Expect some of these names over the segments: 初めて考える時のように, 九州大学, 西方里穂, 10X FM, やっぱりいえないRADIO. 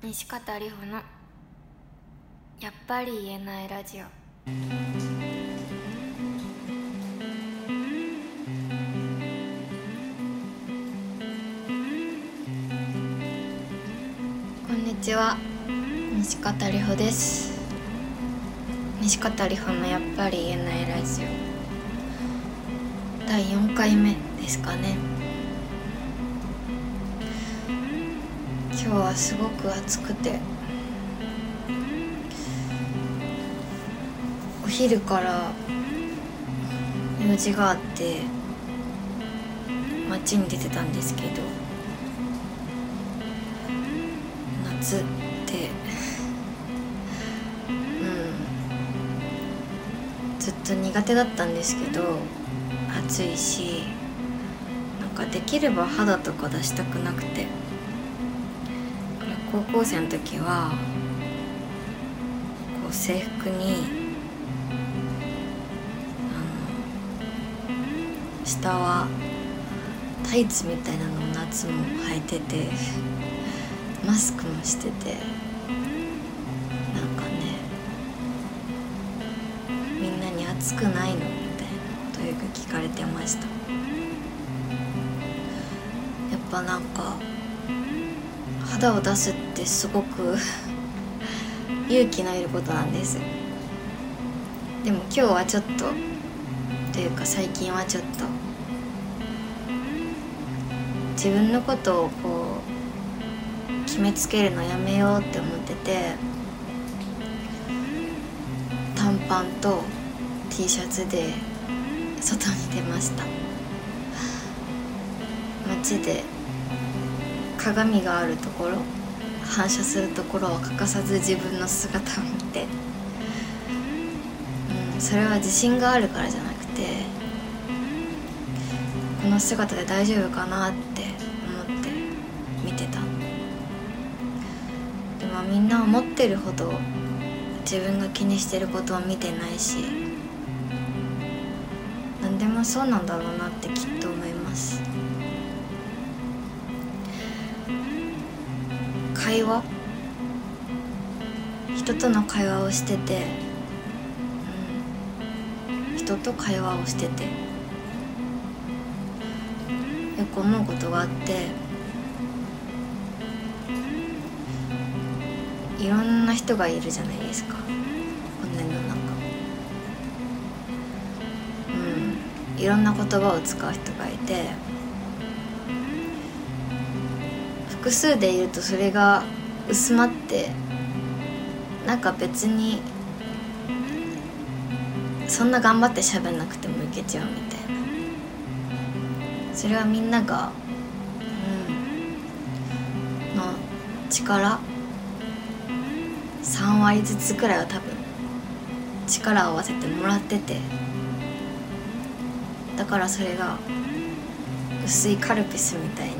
西方里穂のやっぱり言えないラジオ。こんにちは、西方里穂です。西方里穂のやっぱり言えないラジオ第4回目ですかね。今日はすごく暑くて、お昼から用事があって街に出てたんですけど、夏ってずっと苦手だったんですけど、暑いし、なんかできれば肌とか出したくなくて、高校生の時はこう制服に下はタイツみたいなのを夏も履いてて、マスクもしてて、なんかね、みんなに暑くないのみたいなことをよく聞かれてました。やっぱなんか肌を出すってすごく勇気のいることなんです。でも今日はちょっとというか、最近はちょっと自分のことをこう決めつけるのやめようって思ってて、短パンと T シャツで外に出ました。街で鏡があるところ、反射するところは欠かさず自分の姿を見て、それは自信があるからじゃなくて、この姿で大丈夫かなって思って見てた。みんな思ってるほど自分が気にしてることを見てないし、何でもそうなんだろうなってきっと思います。会話、人との会話をしてて、よく思うことがあって、いろんな人がいるじゃないですか、こんな世の中。いろんな言葉を使う人がいて、複数でいるとそれが薄まって、なんか別にそんな頑張って喋んなくてもいけちゃうみたいな。それはみんなが、の力3割ずつくらいは多分力を合わせてもらってて、だからそれが薄いカルピスみたいに、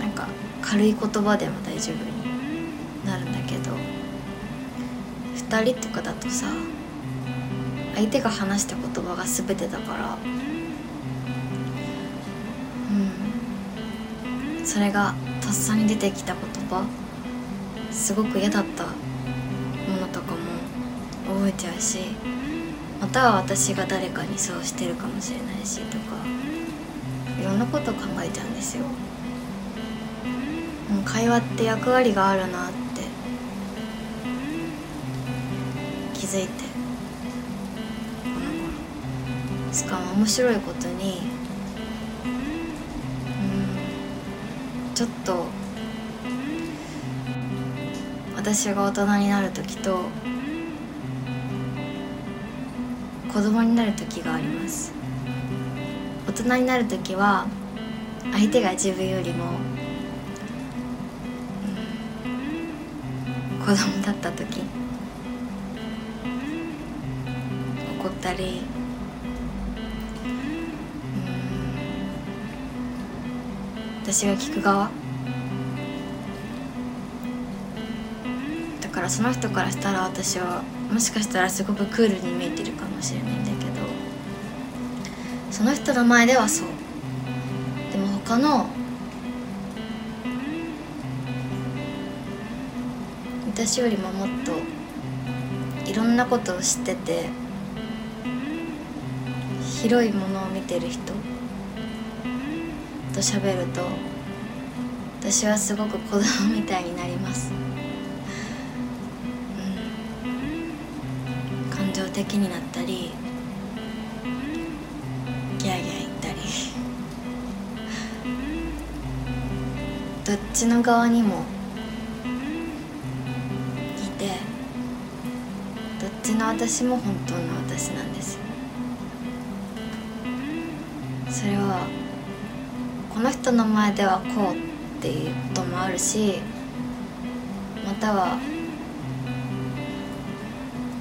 なんか軽い言葉でも大丈夫になるんだけど、2人とかだとさ、相手が話した言葉が全てだから、それがとっさに出てきた言葉、すごく嫌だったものとかも覚えちゃうし、または私が誰かにそうしてるかもしれないしとか、いろんなこと考えちゃうんですよ。もう会話って役割があるなって気づいて、この頃。しかも面白いことに、ちょっと私が大人になる時と子供になる時があります。大人になる時は相手が自分よりも、子供だった時、怒ったり、私が聞く側だから、その人からしたら私はもしかしたらすごくクールに見えてるかもしれないんだけど、その人の前ではそう。でも他の私よりももっといろんなことを知ってて、広いものを見てる人と喋ると、私はすごく子供みたいになります。感情的になったり、ギャーギャー言ったり、どっちの側にもいて、どっちの私も本当の私なんですよ。それはこの人の前ではこうっていうこともあるし、または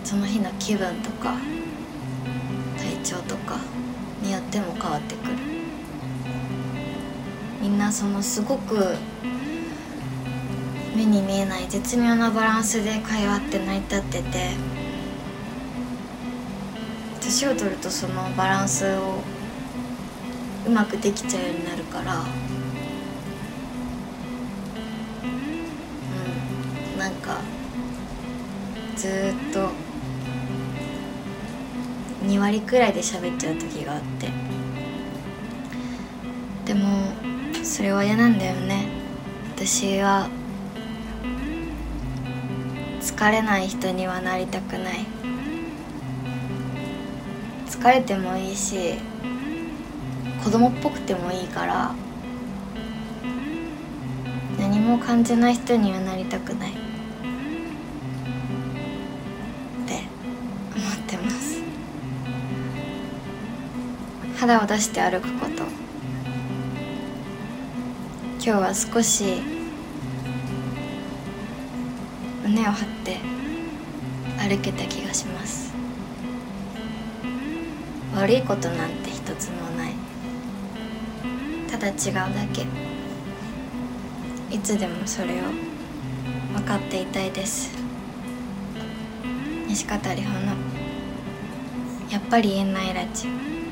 その日の気分とか体調とかによっても変わってくる。みんなそのすごく目に見えない絶妙なバランスで会話って成り立ってて、年を取るとそのバランスをうまくできちゃうようになるから、なんかずっと2割くらいで喋っちゃう時があって、でもそれは嫌なんだよね。私は疲れない人にはなりたくない。疲れてもいいし、子供っぽくてもいいから、何も感じない人にはなりたくないって思ってます。肌を出して歩くこと、今日は少し胸を張って歩けた気がします。悪いことなんて一つもない、ただ違うだけ。いつでもそれを分かっていたいです。西方里穂のやっぱり言えないラジオ。